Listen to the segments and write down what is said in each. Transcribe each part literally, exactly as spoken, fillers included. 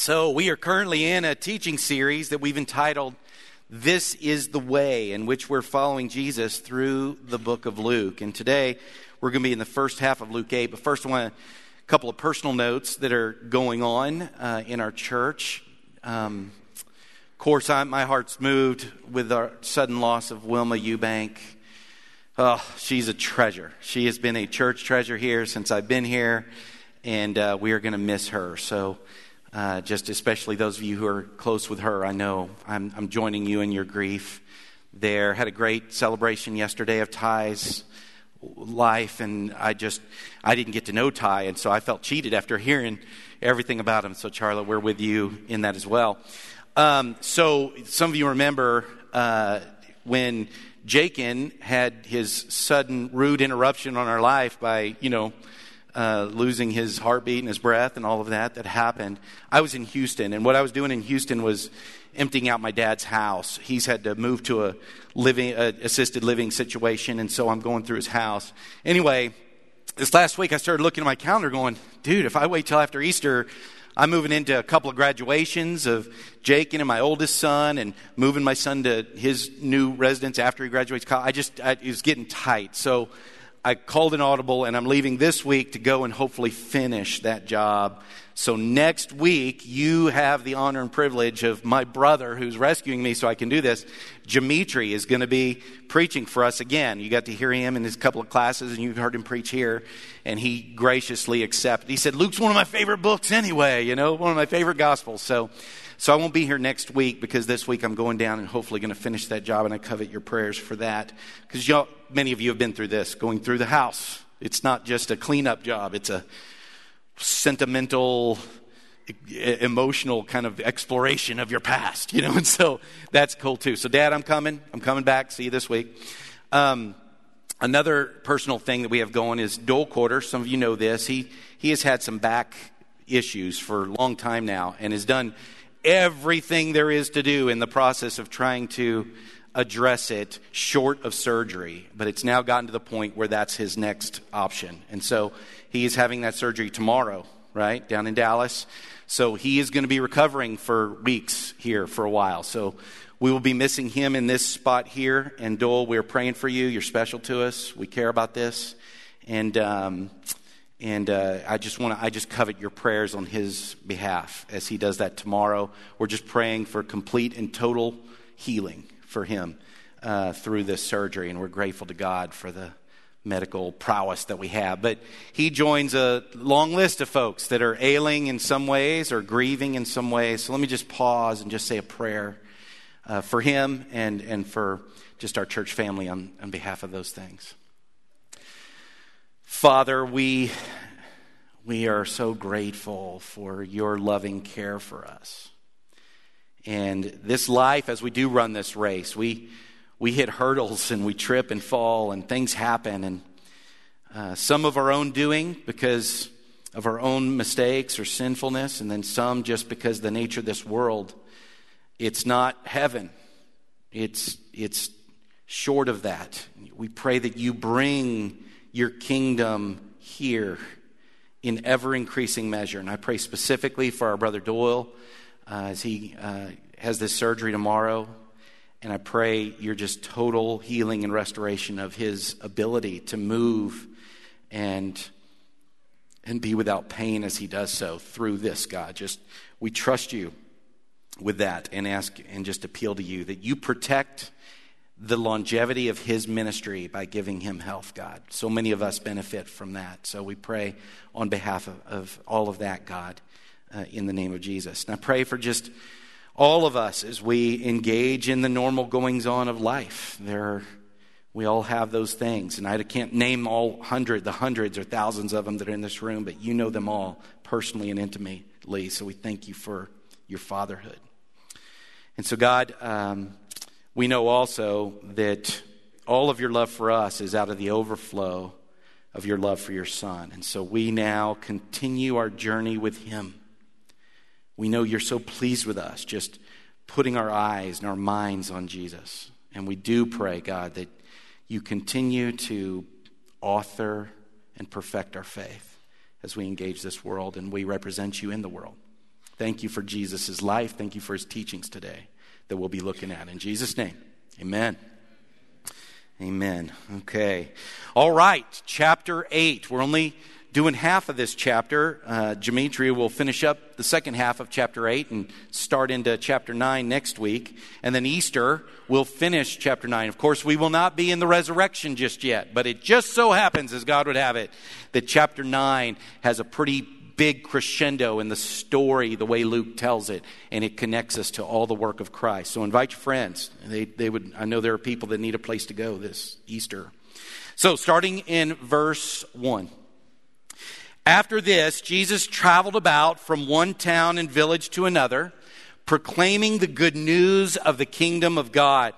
So we are currently in a teaching series that we've entitled, This is the Way, in which we're following Jesus through the book of Luke. And today, we're going to be in the first half of Luke eight. But first, I want to, a couple of personal notes that are going on uh, in our church. Um, of course, I, my heart's moved with our sudden loss of Wilma Eubank. Oh, she's a treasure. She has been a church treasure here since I've been here, and uh, we are going to miss her. So uh, just especially those of you who are close with her, I know I'm, I'm joining you in your grief there. Had a great celebration yesterday of Ty's life, and I just, I didn't get to know Ty, and so I felt cheated after hearing everything about him. So Charla, we're with you in that as well. Um, so some of you remember uh, when Jakin had his sudden rude interruption on our life by, you know, uh, losing his heartbeat and his breath and all of that that happened. I was in Houston, and what I was doing in Houston was emptying out my dad's house. He's had to move to a living, a assisted living situation, and so I'm going through his house. Anyway, this last week I started looking at my calendar going, dude, if I wait till after Easter, I'm moving into a couple of graduations of Jake and my oldest son, and moving my son to his new residence after he graduates college. I just, I, it was getting tight. So I called an audible, and I'm leaving this week to go and hopefully finish that job. So next week, you have the honor and privilege of my brother who's rescuing me so I can do this. Dimitri is going to be preaching for us again. You got to hear him in his couple of classes, and you've heard him preach here. And he graciously accepted. He said, Luke's one of my favorite books anyway, you know, one of my favorite gospels. So, so I won't be here next week because this week I'm going down and hopefully going to finish that job. And I covet your prayers for that because y'all, many of you have been through this, going through the house. It's not just a cleanup job. It's a sentimental, emotional kind of exploration of your past, you know, and so that's cool too. So Dad, I'm coming. I'm coming back. See you this week. Um, another personal thing that we have going is Dole Quarter. Some of you know this. He he has had some back issues for a long time now and has done everything there is to do in the process of trying to address it short of surgery, but it's now gotten to the point where that's his next option. And so he is having that surgery tomorrow, right, down in Dallas. So he is going to be recovering for weeks here for a while. So we will be missing him in this spot here. And Doyle, we're praying for you. You're special to us. We care about this. And um, and uh, I just want to, I just covet your prayers on his behalf as he does that tomorrow. We're just praying for complete and total healing for him uh, through this surgery, and we're grateful to God for the medical prowess that we have. But he joins a long list of folks that are ailing in some ways or grieving in some ways. So let me just pause and just say a prayer uh, for him and, and for just our church family on, on behalf of those things. Father, we we are so grateful for your loving care for us. And this life, as we do run this race, we we hit hurdles and we trip and fall and things happen. And uh, some of our own doing because of our own mistakes or sinfulness. And then some just because of the nature of this world. It's not heaven. It's, it's short of that. We pray that you bring your kingdom here in ever-increasing measure. And I pray specifically for our brother Doyle, Uh, as he uh, has this surgery tomorrow, and I pray your just total healing and restoration of his ability to move and and be without pain as he does so through this, God. Just we trust you with that and ask and just appeal to you that you protect the longevity of his ministry by giving him health, God. So many of us benefit from that. So we pray on behalf of, of all of that, God. Uh, in the name of Jesus. And I pray for just all of us as we engage in the normal goings-on of life. There are, we all have those things. And I can't name all hundred, the hundreds or thousands of them that are in this room, but you know them all personally and intimately. So we thank you for your fatherhood. And so God, um, we know also that all of your love for us is out of the overflow of your love for your son. And so we now continue our journey with him. We know you're so pleased with us, just putting our eyes and our minds on Jesus. And we do pray, God, that you continue to author and perfect our faith as we engage this world and we represent you in the world. Thank you for Jesus' life. Thank you for his teachings today that we'll be looking at. In Jesus' name, amen. Amen. Okay. All right, chapter eight. We're only doing half of this chapter. Uh, Demetria will finish up the second half of chapter eight and start into chapter nine next week. And then Easter will finish chapter nine. Of course, we will not be in the resurrection just yet, but it just so happens, as God would have it, that chapter nine has a pretty big crescendo in the story, the way Luke tells it, and it connects us to all the work of Christ. So invite your friends. They, they would. I know there are people that need a place to go this Easter. So starting in verse one. After this, Jesus traveled about from one town and village to another, proclaiming the good news of the kingdom of God.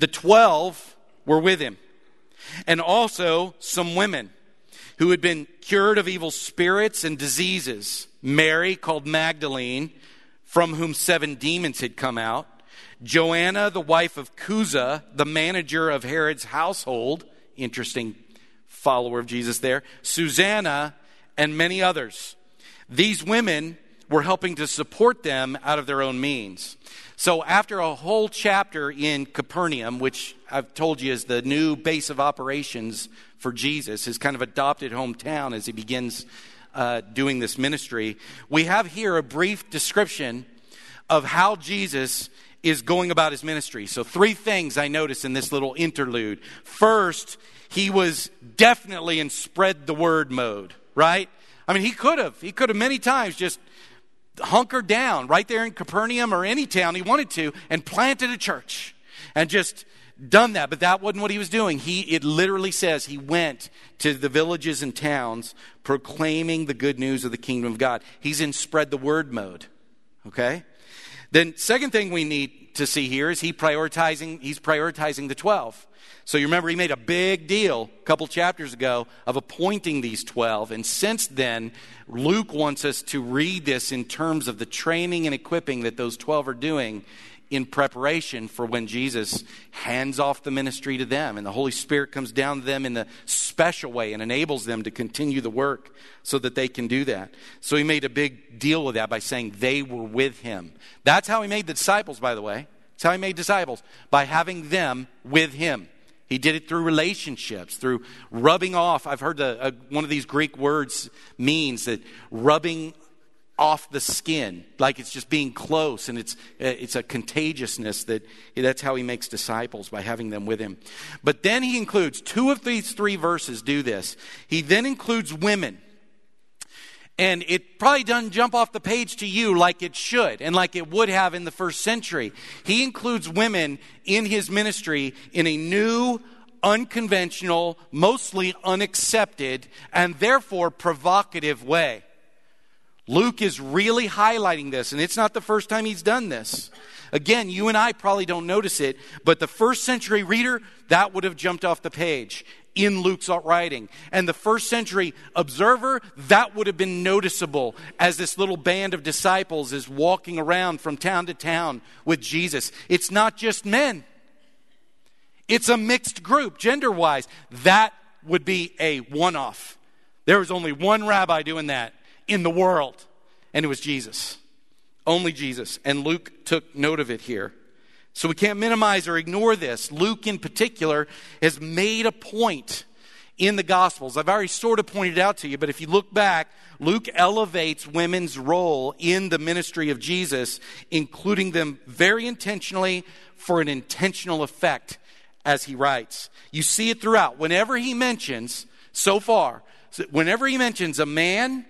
The twelve were with him, and also some women who had been cured of evil spirits and diseases. Mary, called Magdalene, from whom seven demons had come out. Joanna, the wife of Cuza, the manager of Herod's household. Interesting follower of Jesus there. Susanna, and many others. These women were helping to support them out of their own means. So after a whole chapter in Capernaum, which I've told you is the new base of operations for Jesus, his kind of adopted hometown as he begins uh, doing this ministry, we have here a brief description of how Jesus is going about his ministry. So three things I notice in this little interlude. First, he was definitely in spread the word mode, right? I mean, he could have. He could have many times just hunkered down right there in Capernaum or any town he wanted to and planted a church and just done that. But that wasn't what he was doing. He, it literally says he went to the villages and towns proclaiming the good news of the kingdom of God. He's in spread the word mode, okay? Then second thing we need to see here is he prioritizing, he's prioritizing the twelve. So you remember he made a big deal a couple chapters ago of appointing these twelve. And since then, Luke wants us to read this in terms of the training and equipping that those twelve are doing in preparation for when Jesus hands off the ministry to them. And the Holy Spirit comes down to them in the special way and enables them to continue the work so that they can do that. So he made a big deal with that by saying they were with him. That's how he made the disciples, by the way. That's how he made disciples, by having them with him. He did it through relationships, through rubbing off. I've heard the, uh, one of these Greek words means that rubbing off the skin, like it's just being close, and it's it's a contagiousness that that's how he makes disciples, by having them with him. But then he includes, two of these three verses do this. He then includes women. And it probably doesn't jump off the page to you like it should and like it would have in the first century. He includes women in his ministry in a new, unconventional, mostly unaccepted, and therefore provocative way. Luke is really highlighting this, and it's not the first time he's done this. Again, you and I probably don't notice it, but the first century reader, that would have jumped off the page in Luke's writing. And the first century observer, that would have been noticeable as this little band of disciples is walking around from town to town with Jesus. It's not just men. It's a mixed group, gender-wise. That would be a one-off. There was only one rabbi doing that in the world, and it was Jesus. Only Jesus. And Luke took note of it here. So we can't minimize or ignore this. Luke, in particular, has made a point in the Gospels. I've already sort of pointed out to you, but if you look back, Luke elevates women's role in the ministry of Jesus, including them very intentionally for an intentional effect, as he writes. You see it throughout. Whenever he mentions, so far, whenever he mentions a man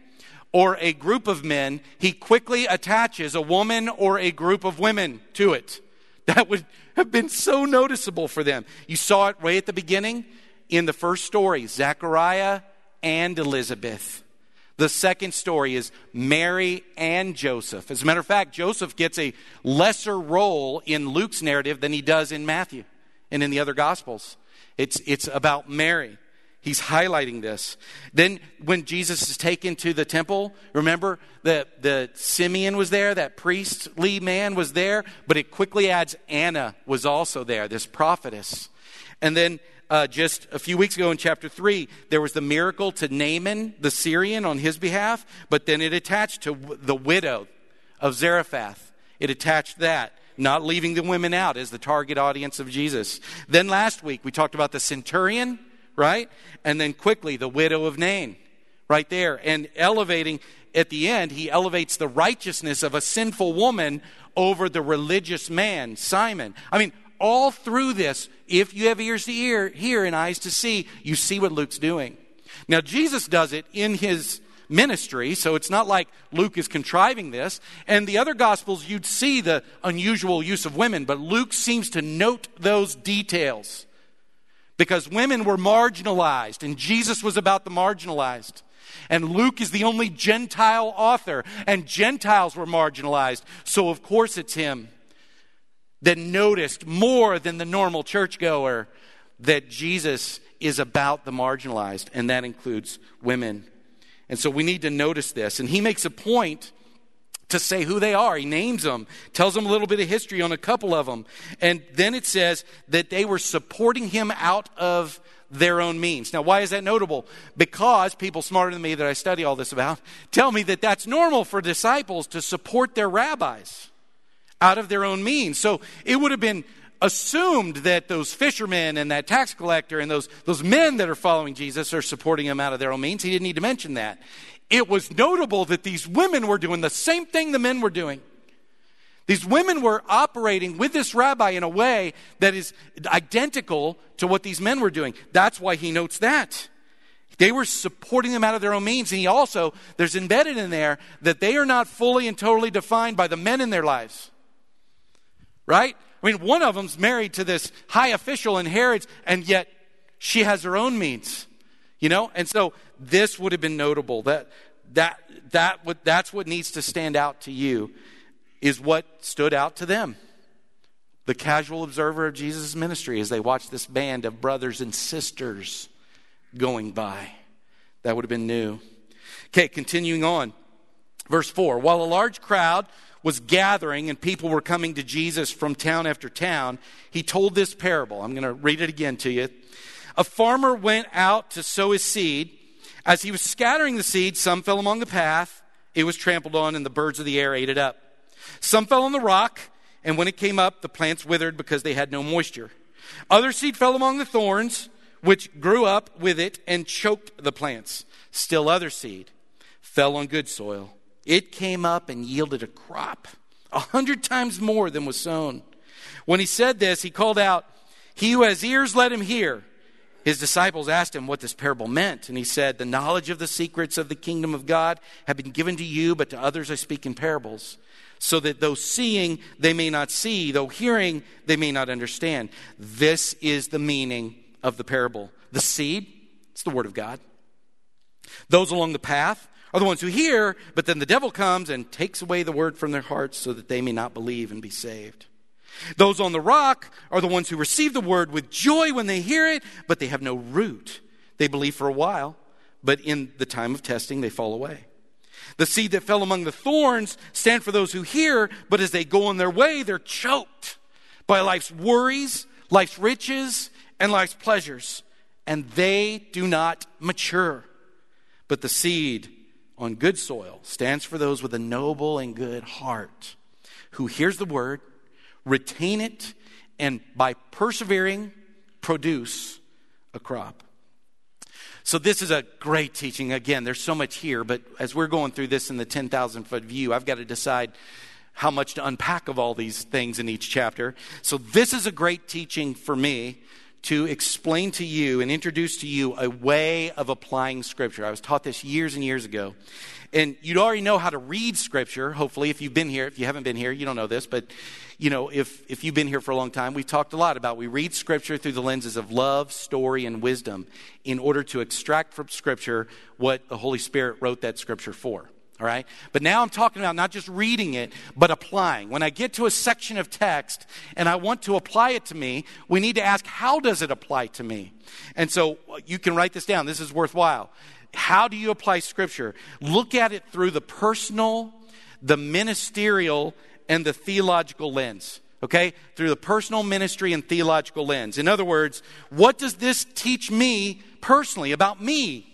or a group of men, he quickly attaches a woman or a group of women to it. That would have been so noticeable for them. You saw it right at the beginning in the first story, Zechariah and Elizabeth. The second story is Mary and Joseph. As a matter of fact, Joseph gets a lesser role in Luke's narrative than he does in Matthew and in the other Gospels. It's, it's about Mary. He's highlighting this. Then when Jesus is taken to the temple, remember that the Simeon was there, that priestly man was there, but it quickly adds Anna was also there, this prophetess. And then uh, just a few weeks ago in chapter three, there was the miracle to Naaman, the Syrian, on his behalf, but then it attached to the widow of Zarephath. It attached that, not leaving the women out as the target audience of Jesus. Then last week, we talked about the centurion, right? And then quickly, the widow of Nain, right there. And elevating, at the end, he elevates the righteousness of a sinful woman over the religious man, Simon. I mean, all through this, if you have ears to hear, hear and eyes to see, you see what Luke's doing. Now, Jesus does it in his ministry, so it's not like Luke is contriving this. And the other Gospels, you'd see the unusual use of women, but Luke seems to note those details because women were marginalized, and Jesus was about the marginalized. And Luke is the only Gentile author, and Gentiles were marginalized, so of course it's him that noticed more than the normal churchgoer that Jesus is about the marginalized, and that includes women. And so we need to notice this. And he makes a point to say who they are. He names them, tells them a little bit of history on a couple of them. And then it says that they were supporting him out of their own means. Now, why is that notable? Because people smarter than me that I study all this about tell me that that's normal for disciples to support their rabbis out of their own means. So it would have been assumed that those fishermen and that tax collector and those, those men that are following Jesus are supporting him out of their own means. He didn't need to mention that. It was notable that these women were doing the same thing the men were doing. These women were operating with this rabbi in a way that is identical to what these men were doing. That's why he notes that. They were supporting them out of their own means. And he also, there's embedded in there that they are not fully and totally defined by the men in their lives. Right? I mean, one of them's married to this high official in Herod's, and yet she has her own means, you know? And so this would have been notable. That that that what that's what needs to stand out to you is what stood out to them. The casual observer of Jesus' ministry as they watched this band of brothers and sisters going by. That would have been new. Okay, continuing on. Verse four, while a large crowd was gathering and people were coming to Jesus from town after town, he told this parable. I'm going to read it again to you. A farmer went out to sow his seed. As he was scattering the seed, some fell among the path. It was trampled on and the birds of the air ate it up. Some fell on the rock, and when it came up, the plants withered because they had no moisture. Other seed fell among the thorns, which grew up with it and choked the plants. Still other seed fell on good soil. It came up and yielded a crop, a hundred times more than was sown. When he said this, he called out, "He who has ears, let him hear." His disciples asked him what this parable meant, and he said, "The knowledge of the secrets of the kingdom of God have been given to you, but to others I speak in parables, so that though seeing, they may not see, though hearing, they may not understand." This is the meaning of the parable. The seed, it's the word of God. Those along the path are the ones who hear, but then the devil comes and takes away the word from their hearts so that they may not believe and be saved. Those on the rock are the ones who receive the word with joy when they hear it, but they have no root. They believe for a while, but in the time of testing, they fall away. The seed that fell among the thorns stand for those who hear, but as they go on their way, they're choked by life's worries, life's riches, and life's pleasures, and they do not mature. But the seed on good soil stands for those with a noble and good heart who hears the word, retain it, and by persevering, produce a crop. So this is a great teaching. Again, there's so much here, but as we're going through this in the ten thousand foot view, I've got to decide how much to unpack of all these things in each chapter. So this is a great teaching for me to explain to you and introduce to you a way of applying Scripture. I was taught this years and years ago. And you'd already know how to read Scripture, hopefully, if you've been here. If you haven't been here, you don't know this. But, you know, if, if you've been here for a long time, we've talked a lot about we read Scripture through the lenses of love, story, and wisdom in order to extract from Scripture what the Holy Spirit wrote that Scripture for. All right? But now I'm talking about not just reading it, but applying. When I get to a section of text and I want to apply it to me, we need to ask, how does it apply to me? And so you can write this down. This is worthwhile. How do you apply Scripture? Look at it through the personal, the ministerial, and the theological lens. Okay? Through the personal, ministry, and theological lens. In other words, what does this teach me personally about me?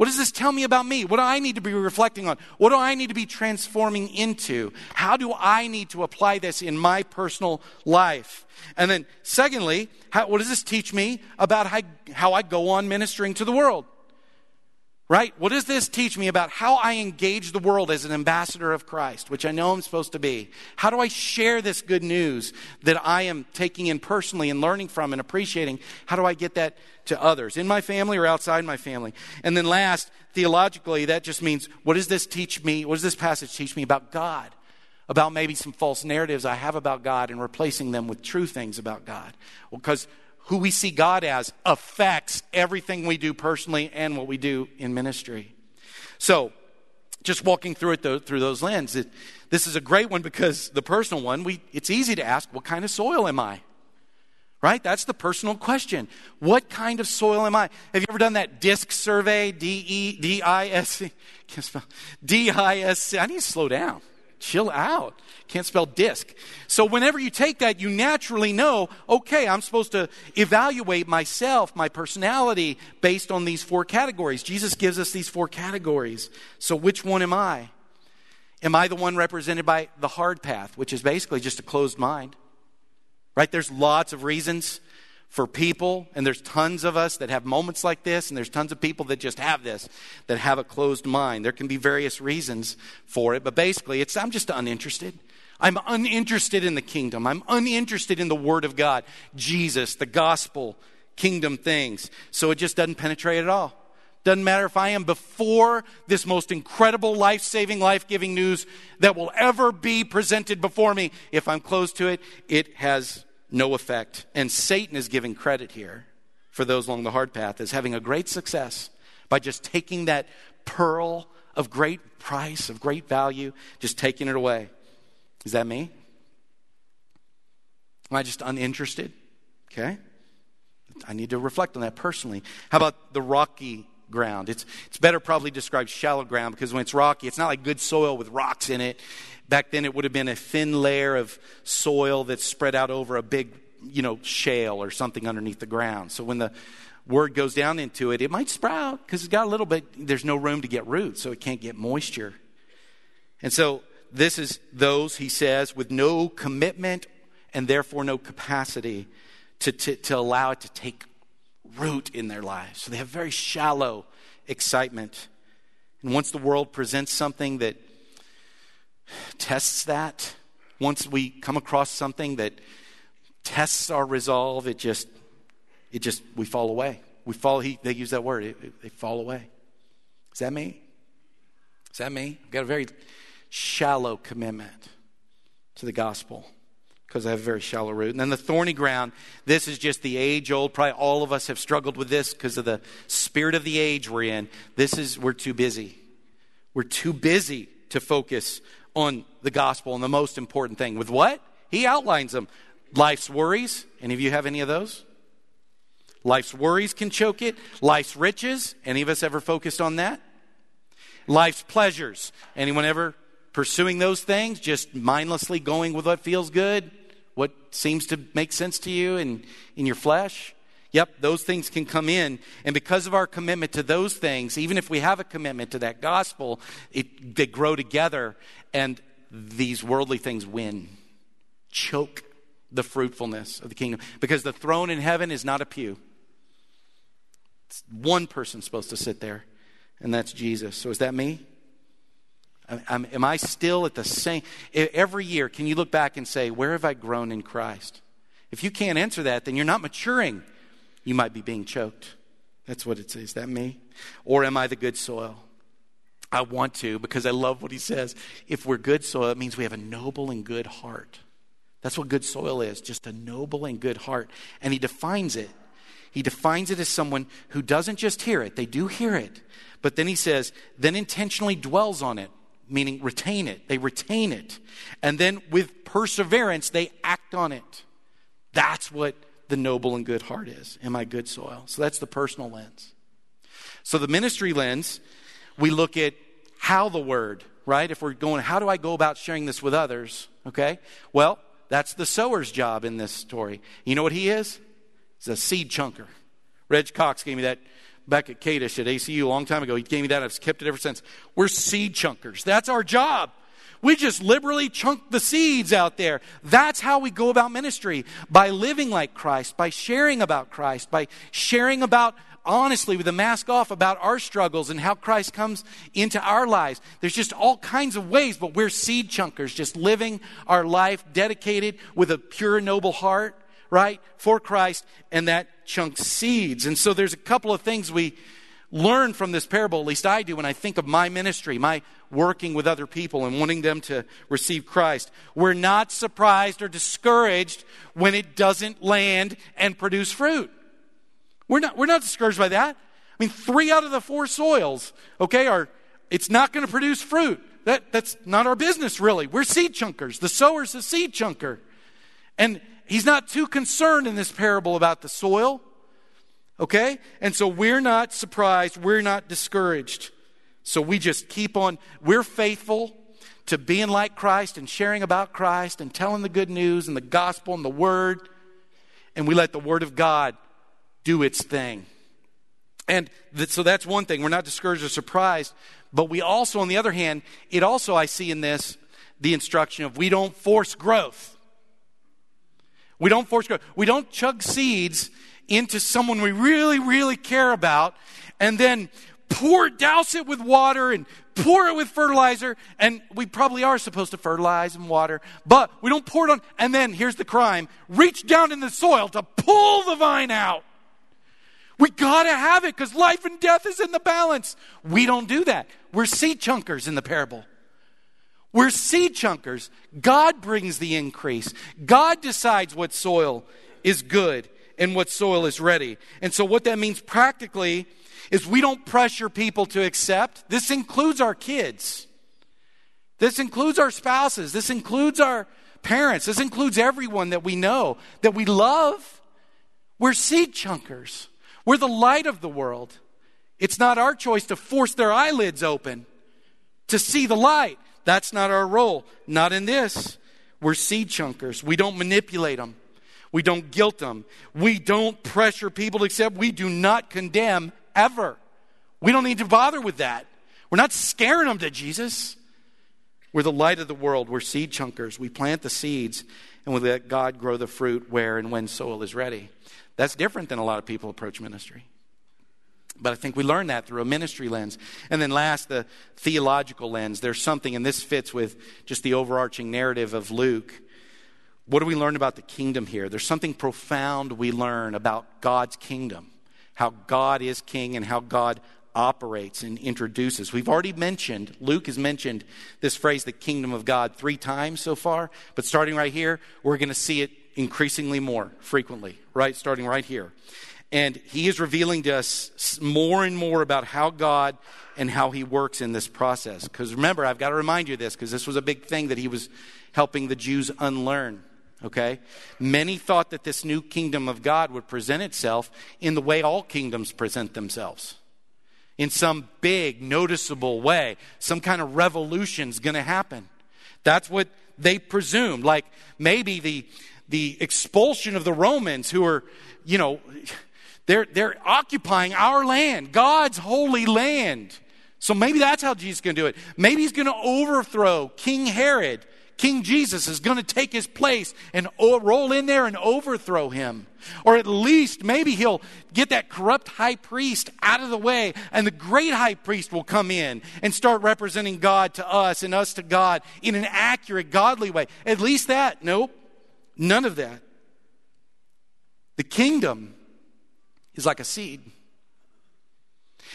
What does this tell me about me? What do I need to be reflecting on? What do I need to be transforming into? How do I need to apply this in my personal life? And then secondly, how, what does this teach me about how, how I go on ministering to the world? Right? What does this teach me about how I engage the world as an ambassador of Christ, which I know I'm supposed to be? How do I share this good news that I am taking in personally and learning from and appreciating? How do I get that to others in my family or outside my family? And then last, theologically, that just means what does this teach me? What does this passage teach me about God? About maybe some false narratives I have about God and replacing them with true things about God. Because who we see God as affects everything we do personally and what we do in ministry. So just walking through it though, through those lenses, this is a great one because the personal one, we it's easy to ask, what kind of soil am I? Right? That's the personal question. What kind of soil am I? Have you ever done that DISC survey? D E D I S C. Can't spell. D I S C. I need to slow down. Chill out. Can't spell disc. So whenever you take that, you naturally know, okay, I'm supposed to evaluate myself, my personality, based on these four categories. Jesus gives us these four categories. So which one am I? Am I the one represented by the hard path, which is basically just a closed mind? Right? There's lots of reasons for people, and there's tons of us that have moments like this, and there's tons of people that just have this, that have a closed mind. There can be various reasons for it, but basically it's, I'm just uninterested. I'm uninterested in the kingdom. I'm uninterested in the word of God, Jesus, the gospel, kingdom things. So it just doesn't penetrate at all. Doesn't matter if I am before this most incredible, life-saving, life-giving news that will ever be presented before me. If I'm closed to it, it has no effect. And Satan is giving credit here for those along the hard path as having a great success by just taking that pearl of great price, of great value, just taking it away. Is that me? Am I just uninterested? Okay. I need to reflect on that personally. How about the rocky ground? It's it's better probably described shallow ground because when it's rocky, it's not like good soil with rocks in it. Back then, it would have been a thin layer of soil that's spread out over a big, you know, shale or something underneath the ground. So when the word goes down into it, it might sprout because it's got a little bit, there's no room to get roots, so it can't get moisture. And so this is those, he says, with no commitment and therefore no capacity to, to, to allow it to take root in their lives. So they have very shallow excitement. And once the world presents something that tests that, once we come across something that tests our resolve, it just it just we fall away. We fall he they use that word, it, it, they fall away. Is that me? Is that me? I've got a very shallow commitment to the gospel because I have a very shallow root. And then the thorny ground, this is just the age old, probably all of us have struggled with this because of the spirit of the age we're in. This is we're too busy. We're too busy to focus on the gospel and the most important thing. With what? He outlines them. Life's worries. Any of you have any of those? Life's worries can choke it. Life's riches. Any of us ever focused on that? Life's pleasures. Anyone ever pursuing those things? Just mindlessly going with what feels good, what seems to make sense to you and in your flesh? Yep, those things can come in. And because of our commitment to those things, even if we have a commitment to that gospel, it, they grow together and these worldly things win. Choke the fruitfulness of the kingdom. Because the throne in heaven is not a pew. It's one person supposed to sit there, and that's Jesus. So is that me? I'm, I'm, am I still at the same? Every year, can you look back and say, where have I grown in Christ? If you can't answer that, then you're not maturing. You might be being choked. That's what it says. Is that me? Or am I the good soil? I want to because I love what he says. If we're good soil, it means we have a noble and good heart. That's what good soil is, just a noble and good heart. And he defines it. He defines it as someone who doesn't just hear it. They do hear it. But then he says, then intentionally dwells on it, meaning retain it. They retain it. And then with perseverance, they act on it. That's what the noble and good heart is. Am I good soil? So that's the personal lens. So the ministry lens, we look at how the word, right? If we're going, how do I go about sharing this with others? Okay. Well, that's the sower's job in this story. You know what he is? He's a seed chunker. Reg Cox gave me that back at Kadesh at A C U a long time ago. He gave me that. I've kept it ever since. We're seed chunkers. That's our job. We just liberally chunk the seeds out there. That's how we go about ministry, by living like Christ, by sharing about Christ, by sharing about, honestly, with the mask off, about our struggles and how Christ comes into our lives. There's just all kinds of ways, but we're seed chunkers, just living our life dedicated with a pure, noble heart, right, for Christ, and that chunks seeds. And so there's a couple of things we learn from this parable, at least I do, when I think of my ministry, my working with other people and wanting them to receive Christ. We're not surprised or discouraged when it doesn't land and produce fruit. We're not, we're not discouraged by that. I mean, three out of the four soils, okay, are, it's not going to produce fruit. That, that's not our business, really. We're seed chunkers. The sower's a seed chunker. And he's not too concerned in this parable about the soil. Okay? And so we're not surprised. We're not discouraged. So we just keep on. We're faithful to being like Christ and sharing about Christ and telling the good news and the gospel and the word. And we let the word of God do its thing. And th- so that's one thing. We're not discouraged or surprised. But we also, on the other hand, it also, I see in this, the instruction of we don't force growth. We don't force growth. We don't chug seeds into someone we really, really care about, and then pour, douse it with water and pour it with fertilizer. And we probably are supposed to fertilize and water, but we don't pour it on. And then, here's the crime, reach down in the soil to pull the vine out. We got to have it because life and death is in the balance. We don't do that. We're seed chunkers in the parable. We're seed chunkers. God brings the increase. God decides what soil is good and what soil is ready. And so what that means practically is we don't pressure people to accept. This includes our kids. This includes our spouses. This includes our parents. This includes everyone that we know, that we love. We're seed chunkers. We're the light of the world. It's not our choice to force their eyelids open to see the light. That's not our role. Not in this. We're seed chunkers. We don't manipulate them. We don't guilt them. We don't pressure people to accept. We do not condemn ever. We don't need to bother with that. We're not scaring them to Jesus. We're the light of the world. We're seed chunkers. We plant the seeds and we let God grow the fruit where and when soil is ready. That's different than a lot of people approach ministry. But I think we learn that through a ministry lens. And then last, the theological lens. There's something, and this fits with just the overarching narrative of Luke. What do we learn about the kingdom here? There's something profound we learn about God's kingdom, how God is king and how God operates and introduces. We've already mentioned, Luke has mentioned this phrase, the kingdom of God, three times so far. But starting right here, we're going to see it increasingly more frequently, right? Starting right here. And he is revealing to us more and more about how God and how he works in this process. Because remember, I've got to remind you of this, because this was a big thing that he was helping the Jews unlearn. Okay? Many thought that this new kingdom of God would present itself in the way all kingdoms present themselves. In some big, noticeable way. Some kind of revolution's going to happen. That's what they presumed. Like maybe the the expulsion of the Romans, who are, you know, they're they're occupying our land, God's holy land. So maybe that's how Jesus is going to do it. Maybe he's going to overthrow King Herod. King Jesus is going to take his place and roll in there and overthrow him. Or at least maybe he'll get that corrupt high priest out of the way, and the great high priest will come in and start representing God to us and us to God in an accurate, godly way. At least that. Nope. None of that. The kingdom is like a seed.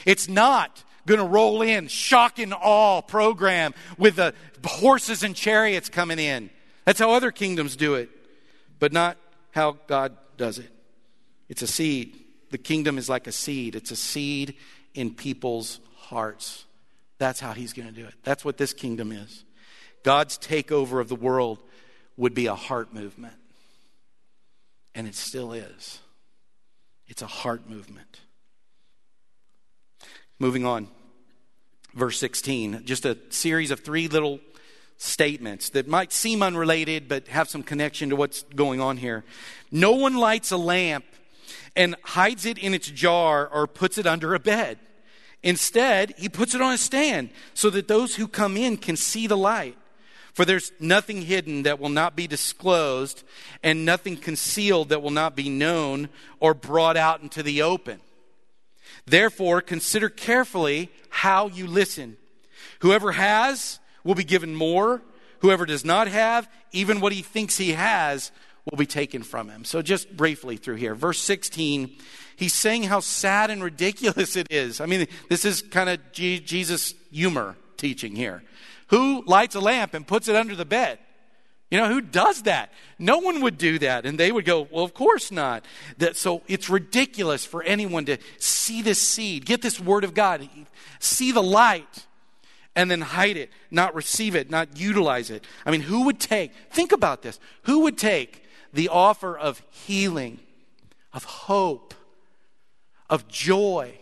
It's not going to roll in, shock and awe program with the horses and chariots coming in. That's how other kingdoms do it, but not how God does it. It's a seed. The kingdom is like a seed. It's a seed in people's hearts. That's how he's going to do it. That's what this kingdom is. God's takeover of the world would be a heart movement. And it still is. It's a heart movement. Moving on, verse sixteen, just a series of three little statements that might seem unrelated but have some connection to what's going on here. No one lights a lamp and hides it in its jar or puts it under a bed. Instead, he puts it on a stand so that those who come in can see the light. For there's nothing hidden that will not be disclosed, and nothing concealed that will not be known or brought out into the open. Therefore, consider carefully how you listen. Whoever has will be given more. Whoever does not have, even what he thinks he has, will be taken from him. So just briefly through here. Verse sixteen, he's saying how sad and ridiculous it is. I mean, this is kind of G- Jesus humor teaching here. Who lights a lamp and puts it under the bed? You know, who does that? No one would do that. And they would go, well, of course not. That, so it's ridiculous for anyone to see this seed, get this word of God, see the light, and then hide it, not receive it, not utilize it. I mean, who would take, think about this, who would take the offer of healing, of hope, of joy,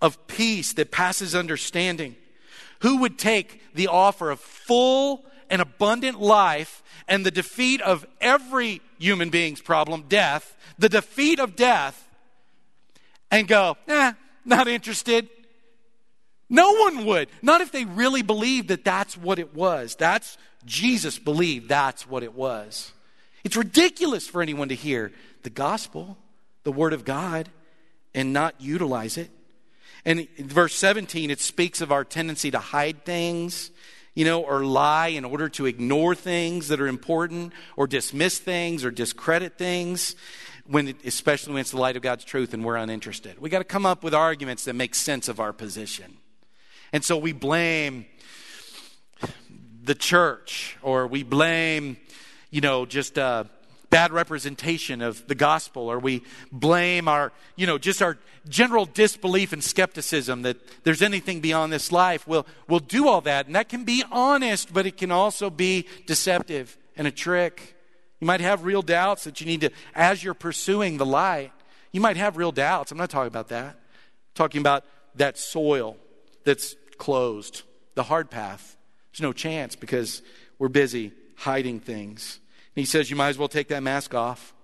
of peace that passes understanding? Who would take the offer of full and abundant life and the defeat of every human being's problem, death, the defeat of death, and go, eh, not interested? No one would. Not if they really believed that that's what it was. That's, Jesus believed that's what it was. It's ridiculous for anyone to hear the gospel, the word of God, and not utilize it. And in verse seventeen, it speaks of our tendency to hide things, you know, or lie in order to ignore things that are important, or dismiss things, or discredit things, when it, especially when it's the light of God's truth and we're uninterested. We got to come up with arguments that make sense of our position. And so we blame the church, or we blame, you know, just uh, bad representation of the gospel, or we blame our, you know, just our general disbelief and skepticism that there's anything beyond this life. We'll, we'll do all that, and that can be honest, but it can also be deceptive and a trick. You might have real doubts that you need to, as you're pursuing the light, you might have real doubts. I'm not talking about that. I'm talking about that soil that's closed, the hard path. There's no chance because we're busy hiding things. And he says, you might as well take that mask off.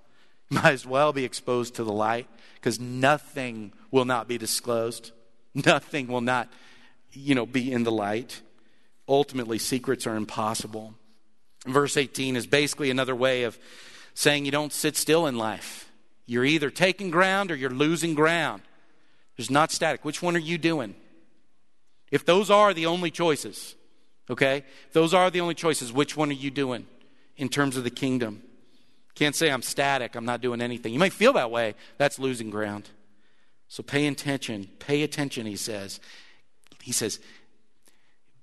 You might as well be exposed to the light, because nothing will not be disclosed. Nothing will not, you know, be in the light. Ultimately, secrets are impossible. Verse eighteen is basically another way of saying you don't sit still in life. You're either taking ground or you're losing ground. There's not static. Which one are you doing? If those are the only choices, okay? If those are the only choices, which one are you doing in terms of the kingdom? Can't say I'm static, I'm not doing anything. You may feel that way. That's losing ground. So pay attention. Pay attention, he says. He says,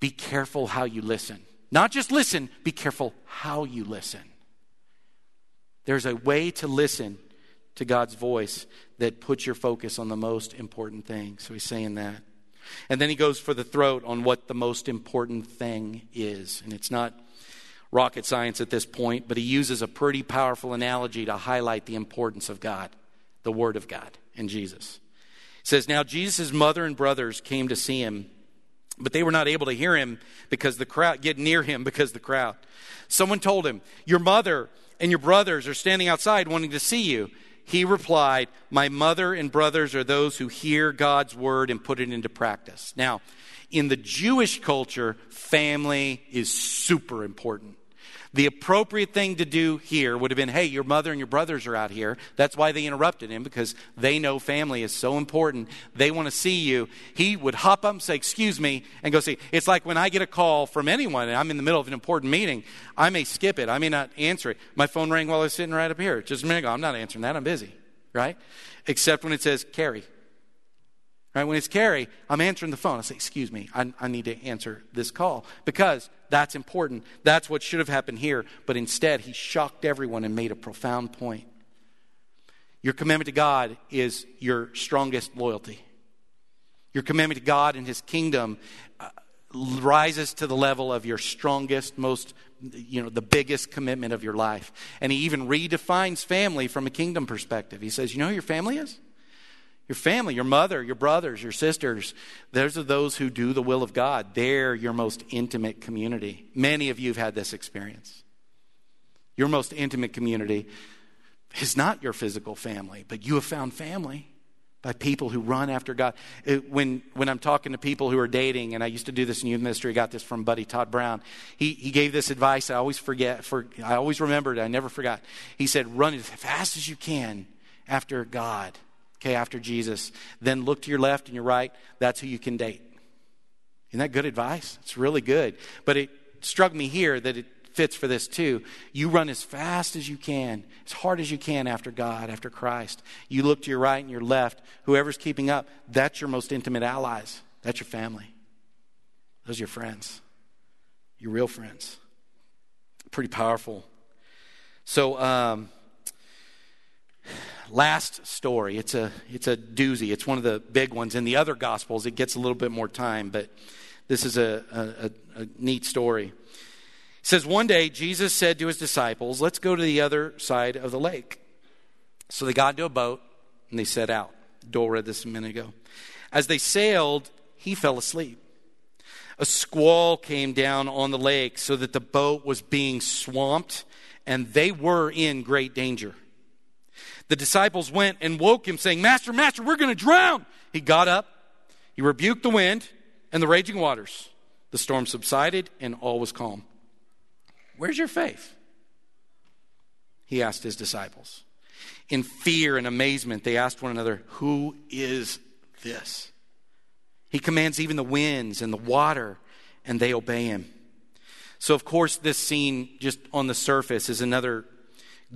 be careful how you listen. Not just listen, be careful how you listen. There's a way to listen to God's voice that puts your focus on the most important thing. So he's saying that. And then he goes for the throat on what the most important thing is. And it's not rocket science at this point, but he uses a pretty powerful analogy to highlight the importance of God, the Word of God, and Jesus. It says, now Jesus' mother and brothers came to see him, but they were not able to hear him because the crowd, get near him because the crowd. Someone told him, your mother and your brothers are standing outside wanting to see you. He replied, my mother and brothers are those who hear God's word and put it into practice. Now, in the Jewish culture, family is super important. The appropriate thing to do here would have been, hey, your mother and your brothers are out here. That's why they interrupted him, because they know family is so important. They want to see you. He would hop up and say, excuse me, and go see. It's like when I get a call from anyone and I'm in the middle of an important meeting, I may skip it. I may not answer it. My phone rang while I was sitting right up here. Just a minute ago, I'm not answering that. I'm busy, right? Except when it says Carrie. Right? When it's Carrie, I'm answering the phone. I say, excuse me, I, I need to answer this call, because that's important. That's what should have happened here. But instead, he shocked everyone and made a profound point. Your commitment to God is your strongest loyalty. Your commitment to God and his kingdom uh, rises to the level of your strongest, most, you know, the biggest commitment of your life. And he even redefines family from a kingdom perspective. He says, you know who your family is? Your family, your mother, your brothers, your sisters, those are those who do the will of God. They're your most intimate community. Many of you have had this experience. Your most intimate community is not your physical family, but you have found family by people who run after God. It, when when I'm talking to people who are dating, and I used to do this in youth ministry, I got this from buddy Todd Brown. He he gave this advice. I always forget. For I always remembered. I never forgot. He said, "Run as fast as you can after God, okay, after Jesus. Then look to your left and your right. That's who you can date." Isn't that good advice? It's really good. But it struck me here that it fits for this too. You run as fast as you can, as hard as you can after God, after Christ. You look to your right and your left. Whoever's keeping up, that's your most intimate allies. That's your family. Those are your friends, your real friends. Pretty powerful. So, um, last story. It's a it's a doozy. It's one of the big ones. In the other Gospels, it gets a little bit more time, but this is a, a, a neat story. It says, one day Jesus said to his disciples, "Let's go to the other side of the lake." So they got into a boat and they set out. Dole read this a minute ago. As they sailed, he fell asleep. A squall came down on the lake so that the boat was being swamped, and they were in great danger. The disciples went and woke him, saying, "Master, Master, we're going to drown." He got up, he rebuked the wind and the raging waters. The storm subsided and all was calm. "Where's your faith?" he asked his disciples. In fear and amazement, they asked one another, "Who is this? He commands even the winds and the water, and they obey him." So, of course, this scene just on the surface is another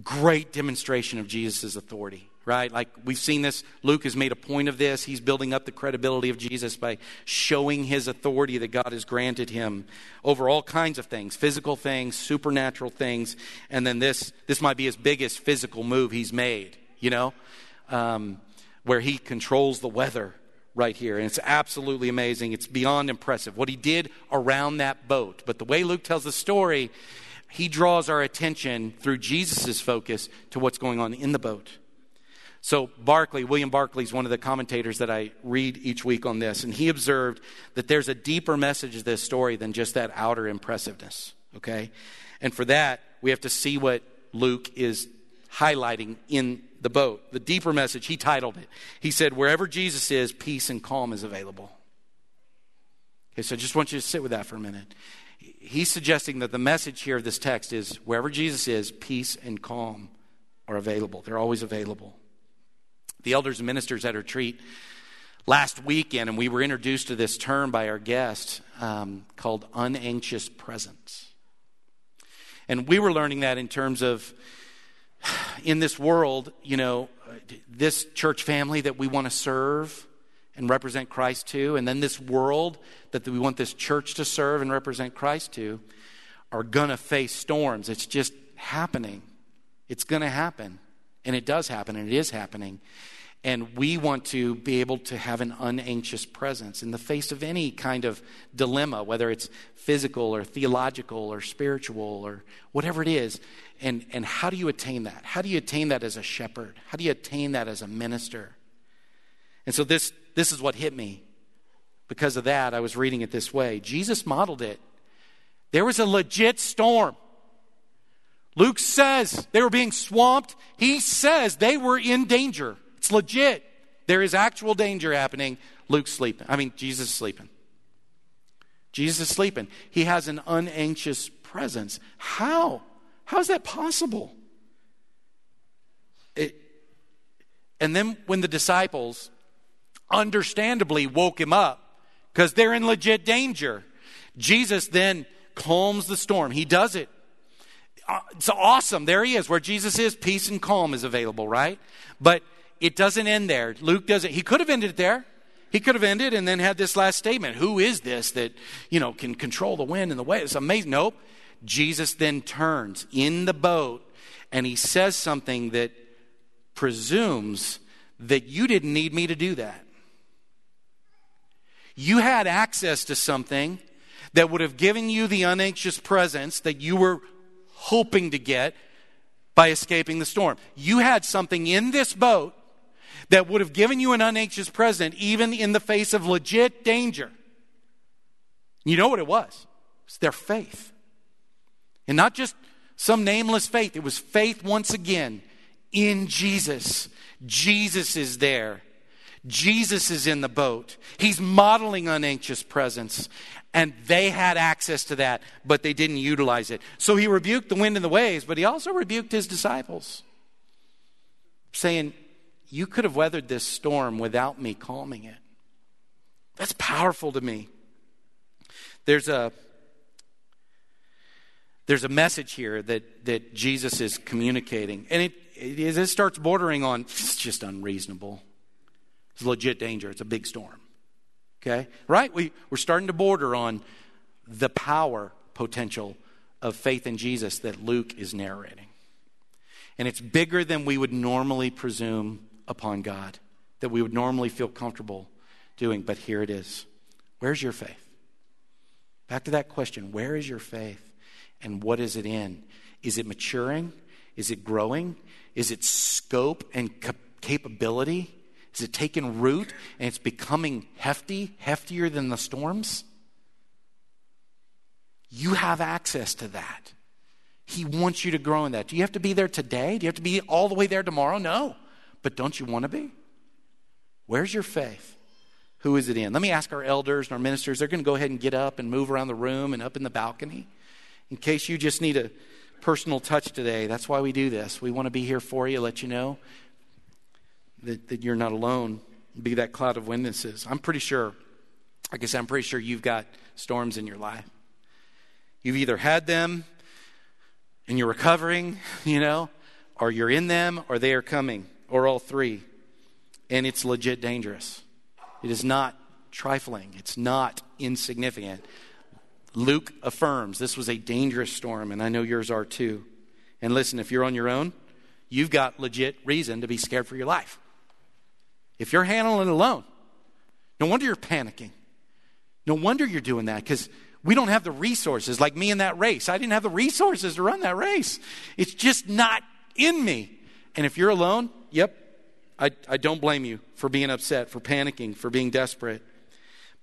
great demonstration of Jesus' authority, right? Like we've seen this. Luke has made a point of this. He's building up the credibility of Jesus by showing his authority that God has granted him over all kinds of things, physical things, supernatural things. And then this, this might be his biggest physical move he's made, you know, um, where he controls the weather right here. And it's absolutely amazing. It's beyond impressive what he did around that boat. But the way Luke tells the story, he draws our attention through Jesus' focus to what's going on in the boat. So Barclay, William Barclay is one of the commentators that I read each week on this, and he observed that there's a deeper message to this story than just that outer impressiveness, okay? And for that, we have to see what Luke is highlighting in the boat. The deeper message, he titled it. He said, "Wherever Jesus is, peace and calm is available." Okay, so I just want you to sit with that for a minute. He's suggesting that the message here of this text is wherever Jesus is, peace and calm are available. They're always available. The elders and ministers at our retreat last weekend, and we were introduced to this term by our guest um, called unanxious presence. And we were learning that in terms of in this world, you know, this church family that we want to serve and represent Christ to, and then this world that we want this church to serve and represent Christ to, are going to face storms. It's just happening. It's going to happen. And it does happen, and it is happening. And we want to be able to have an unanxious presence in the face of any kind of dilemma, whether it's physical or theological or spiritual or whatever it is. And, and how do you attain that? How do you attain that as a shepherd? How do you attain that as a minister? And so this This is what hit me. Because of that, I was reading it this way. Jesus modeled it. There was a legit storm. Luke says they were being swamped. He says they were in danger. It's legit. There is actual danger happening. Luke's sleeping. I mean, Jesus is sleeping. Jesus is sleeping. He has an unanxious presence. How? How is that possible? It, and then when the disciples understandably woke him up because they're in legit danger, Jesus then calms the storm. He does it. It's awesome. There he is. Where Jesus is, peace and calm is available, right? But it doesn't end there. Luke doesn't. He could have ended it there. He could have ended and then had this last statement. Who is this that, you know, can control the wind and the waves? It's amazing. Nope. Jesus then turns in the boat and he says something that presumes that you didn't need me to do that. You had access to something that would have given you the unanxious presence that you were hoping to get by escaping the storm. You had something in this boat that would have given you an unanxious presence even in the face of legit danger. You know what it was? It's their faith. And not just some nameless faith. It was faith once again in Jesus. Jesus is there. Jesus is in the boat. He's modeling unanxious presence. And they had access to that, but they didn't utilize it. So he rebuked the wind and the waves, but he also rebuked his disciples, saying, you could have weathered this storm without me calming it. That's powerful to me. There's a there's a message here that, that Jesus is communicating. And it, it, is, it starts bordering on, it's just unreasonable. It's legit danger. It's a big storm. Okay? Right? We, we're starting to border on the power potential of faith in Jesus that Luke is narrating. And it's bigger than we would normally presume upon God, that we would normally feel comfortable doing. But here it is. Where's your faith? Back to that question. Where is your faith? And what is it in? Is it maturing? Is it growing? Is it scope and cap- capability? Is it taking root and it's becoming hefty, heftier than the storms? You have access to that. He wants you to grow in that. Do you have to be there today? Do you have to be all the way there tomorrow? No. But don't you want to be? Where's your faith? Who is it in? Let me ask our elders and our ministers. They're going to go ahead and get up and move around the room and up in the balcony. In case you just need a personal touch today, that's why we do this. We want to be here for you, let you know that, that you're not alone. Be that cloud of witnesses. I'm pretty sure, like I said, I'm pretty sure you've got storms in your life. You've either had them, and you're recovering, you know, or you're in them, or they are coming, or all three. And it's legit dangerous. It is not trifling. It's not insignificant. Luke affirms this was a dangerous storm, and I know yours are too. And listen, if you're on your own, you've got legit reason to be scared for your life. If you're handling it alone, no wonder you're panicking. No wonder you're doing that, because we don't have the resources, like me in that race. I didn't have the resources to run that race. It's just not in me. And if you're alone, yep, I, I don't blame you for being upset, for panicking, for being desperate.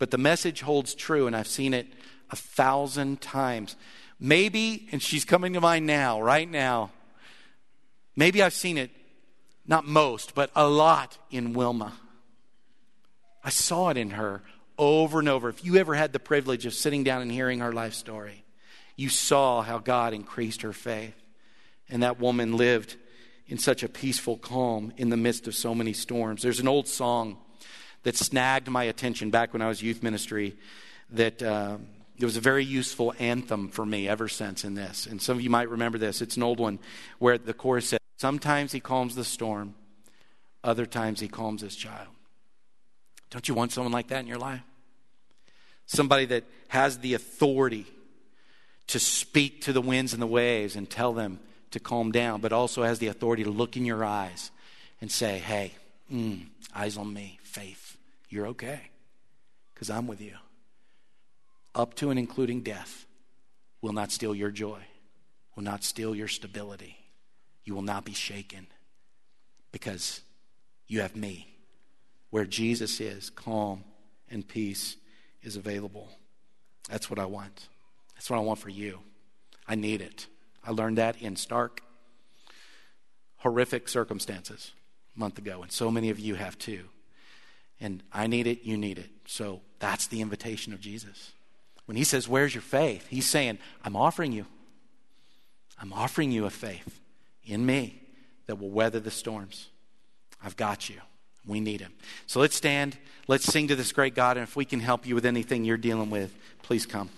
But the message holds true, and I've seen it a thousand times. Maybe, and she's coming to mind now, right now, maybe I've seen it, not most, but a lot in Wilma. I saw it in her. Over and over. If you ever had the privilege of sitting down and hearing her life story, you saw how God increased her faith. And that woman lived in such a peaceful calm in the midst of so many storms. There's an old song that snagged my attention back when I was youth ministry that uh, it was a very useful anthem for me ever since in this. And some of you might remember this. It's an old one where the chorus says, sometimes he calms the storm, other times he calms his child. Don't you want someone like that in your life? Somebody that has the authority to speak to the winds and the waves and tell them to calm down, but also has the authority to look in your eyes and say, hey, mm, eyes on me, faith, you're okay, because I'm with you. Up to and including death will not steal your joy, will not steal your stability. You will not be shaken because you have me. Where Jesus is, calm and peace is available. That's what I want. That's what I want for you. I need it. I learned that in stark, horrific circumstances a month ago, and so many of you have too. And I need it, you need it. So that's the invitation of Jesus. When he says, where's your faith? He's saying, I'm offering you. I'm offering you a faith in me that will weather the storms. I've got you. We need him. So let's stand, let's sing to this great God, and if we can help you with anything you're dealing with, please come.